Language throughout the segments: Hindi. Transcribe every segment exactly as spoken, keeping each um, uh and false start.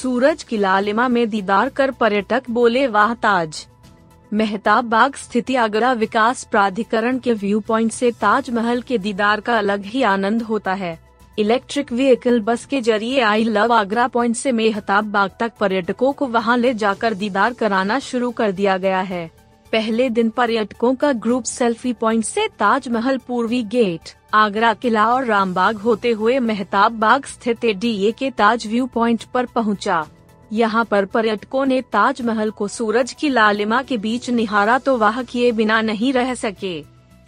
सूरज की लालिमा में दीदार कर पर्यटक बोले वाह ताज। मेहताब बाग स्थित आगरा विकास प्राधिकरण के व्यू पॉइंट से ताज महल के दीदार का अलग ही आनंद होता है। इलेक्ट्रिक व्हीकल बस के जरिए आई लव आगरा पॉइंट से मेहताब बाग तक पर्यटकों को वहां ले जाकर दीदार कराना शुरू कर दिया गया है। पहले दिन पर्यटकों का ग्रुप सेल्फी पॉइंट से ताज महल, पूर्वी गेट, आगरा किला और रामबाग होते हुए मेहताब बाग स्थित डी आई के ताज व्यू पॉइंट पर पहुंचा। यहां पर पर्यटकों ने ताज महल को सूरज की लालिमा के बीच निहारा तो वाह किए बिना नहीं रह सके।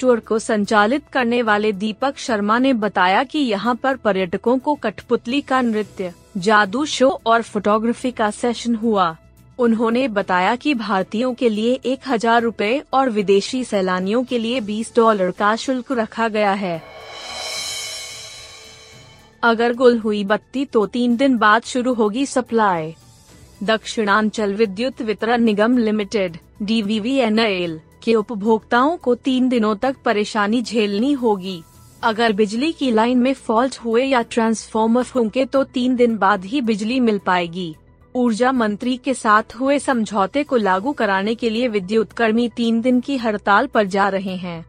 टूर को संचालित करने वाले दीपक शर्मा ने बताया कि यहां पर पर्यटकों को कठपुतली का नृत्य, जादू शो और फोटोग्राफी का सेशन हुआ। उन्होंने बताया कि भारतीयों के लिए एक हजार रूपए और विदेशी सैलानियों के लिए बीस डॉलर का शुल्क रखा गया है। अगर गुल हुई बत्ती तो तीन दिन बाद शुरू होगी सप्लाई। दक्षिणांचल विद्युत वितरण Nigam limited D V V N L के उपभोक्ताओं को तीन दिनों तक परेशानी झेलनी होगी। अगर बिजली की लाइन में फॉल्ट हुए या ट्रांसफॉर्मर फूंके तो तीन दिन बाद ही बिजली मिल पाएगी। ऊर्जा मंत्री के साथ हुए समझौते को लागू कराने के लिए विद्युत कर्मी तीन दिन की हड़ताल पर जा रहे हैं।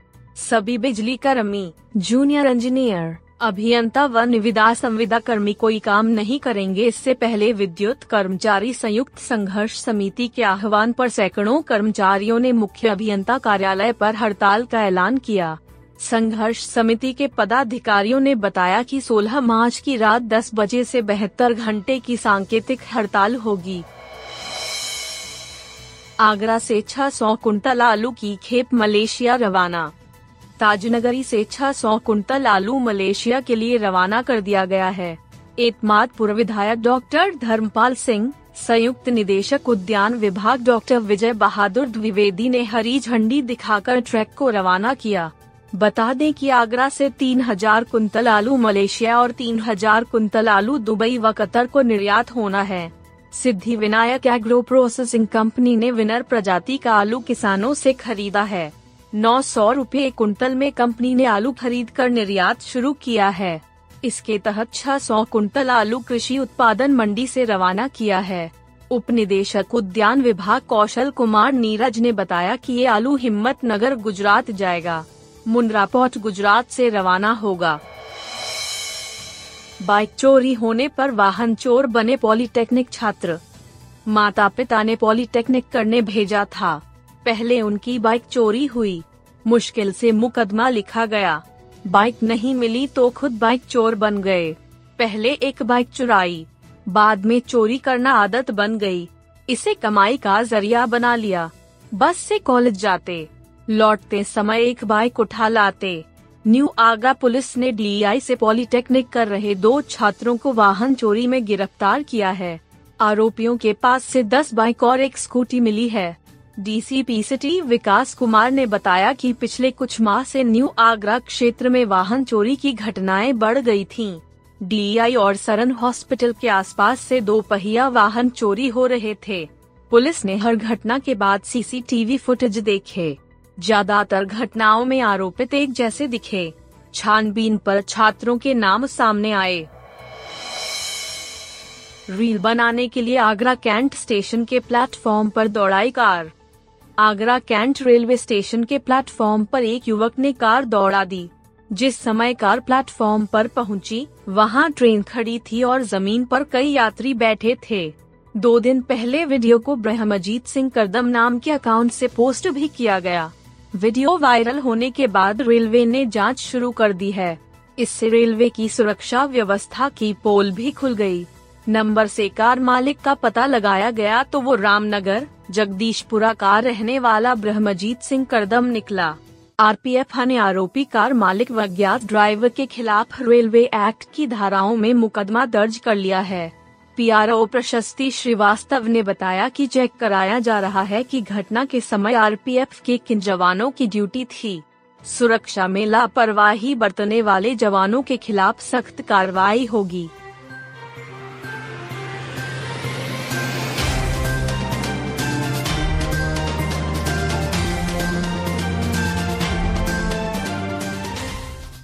सभी बिजली कर्मी, जूनियर इंजीनियर, अभियंता व निविदा संविदा कर्मी कोई काम नहीं करेंगे। इससे पहले विद्युत कर्मचारी संयुक्त संघर्ष समिति के आह्वान पर सैकड़ों कर्मचारियों ने मुख्य अभियंता कार्यालय पर हड़ताल का ऐलान किया। संघर्ष समिति के पदाधिकारियों ने बताया कि सोलह मार्च की रात दस बजे से बहत्तर घंटे की सांकेतिक हड़ताल होगी। आगरा से छह सौ कुंटल आलू की खेप मलेशिया रवाना। ताजनगरी से छह सौ कुंटल आलू मलेशिया के लिए रवाना कर दिया गया है। एतमादपुर विधायक डॉक्टर धर्मपाल सिंह, संयुक्त निदेशक उद्यान विभाग डॉक्टर विजय बहादुर द्विवेदी ने हरी झंडी दिखाकर ट्रैक को रवाना किया। बता दें कि आगरा से तीन हजार कुंतल आलू मलेशिया और तीन हजार कुंतल आलू दुबई व कतर को निर्यात होना है। Siddhi Vinayak agro processing company ने विनर प्रजाति का आलू किसानों से खरीदा है। नौ सौ रुपये कुंतल में कंपनी ने आलू खरीदकर निर्यात शुरू किया है। इसके तहत छह सौ कुंतल आलू कृषि उत्पादन मंडी से रवाना किया है। उप निदेशक उद्यान विभाग कौशल कुमार नीरज ने बताया कि ये आलू हिम्मत नगर गुजरात जाएगा। मुंद्रा पोर्ट गुजरात से रवाना होगा। बाइक चोरी होने पर वाहन चोर बने पॉलीटेक्निक छात्र। माता पिता ने पॉलीटेक्निक करने भेजा था, पहले उनकी बाइक चोरी हुई, मुश्किल से मुकदमा लिखा गया। बाइक नहीं मिली तो खुद बाइक चोर बन गए। पहले एक बाइक चुराई, बाद में चोरी करना आदत बन गई, इसे कमाई का जरिया बना लिया। बस से कॉलेज जाते, लौटते समय एक बाइक उठा लाते। न्यू आगरा पुलिस ने डी आई से पॉलीटेक्निक कर रहे दो छात्रों को वाहन चोरी में गिरफ्तार किया है। आरोपियों के पास से दस बाइक और एक स्कूटी मिली है। D C P city Vikas Kumar ने बताया कि पिछले कुछ माह से न्यू आगरा क्षेत्र में वाहन चोरी की घटनाएं बढ़ गई थीं। डी आई और सरन हॉस्पिटल के आसपास से दो पहिया वाहन चोरी हो रहे थे। पुलिस ने हर घटना के बाद C C T V footage देखे। ज्यादातर घटनाओं में आरोपित एक जैसे दिखे। छानबीन पर छात्रों के नाम सामने आए। रील बनाने के लिए आगरा कैंट स्टेशन के प्लेटफॉर्म पर दौड़ाई car. Agra cantt railway station के प्लेटफॉर्म पर एक युवक ने कार दौड़ा दी। जिस समय कार प्लेटफॉर्म पर पहुंची, वहां ट्रेन खड़ी थी और जमीन पर कई यात्री बैठे थे। दो दिन पहले वीडियो को ब्रह्मजीत सिंह करदम नाम के अकाउंट से पोस्ट भी किया गया। वीडियो वायरल होने के बाद रेलवे ने जांच शुरू कर दी है। इससे रेलवे की सुरक्षा व्यवस्था की पोल भी खुल गई। नंबर से कार मालिक का पता लगाया गया तो वो रामनगर जगदीशपुरा का रहने वाला ब्रह्मजीत सिंह करदम निकला। आर पी एफ ने आरोपी कार मालिक व अज्ञात ड्राइवर के खिलाफ रेलवे एक्ट की धाराओं में मुकदमा दर्ज कर लिया है। पीआरओ प्रशस्ति श्रीवास्तव ने बताया कि चेक कराया जा रहा है कि घटना के समय आरपीएफ के किन जवानों की ड्यूटी थी। सुरक्षा में लापरवाही बरतने वाले जवानों के खिलाफ सख्त कार्रवाई होगी।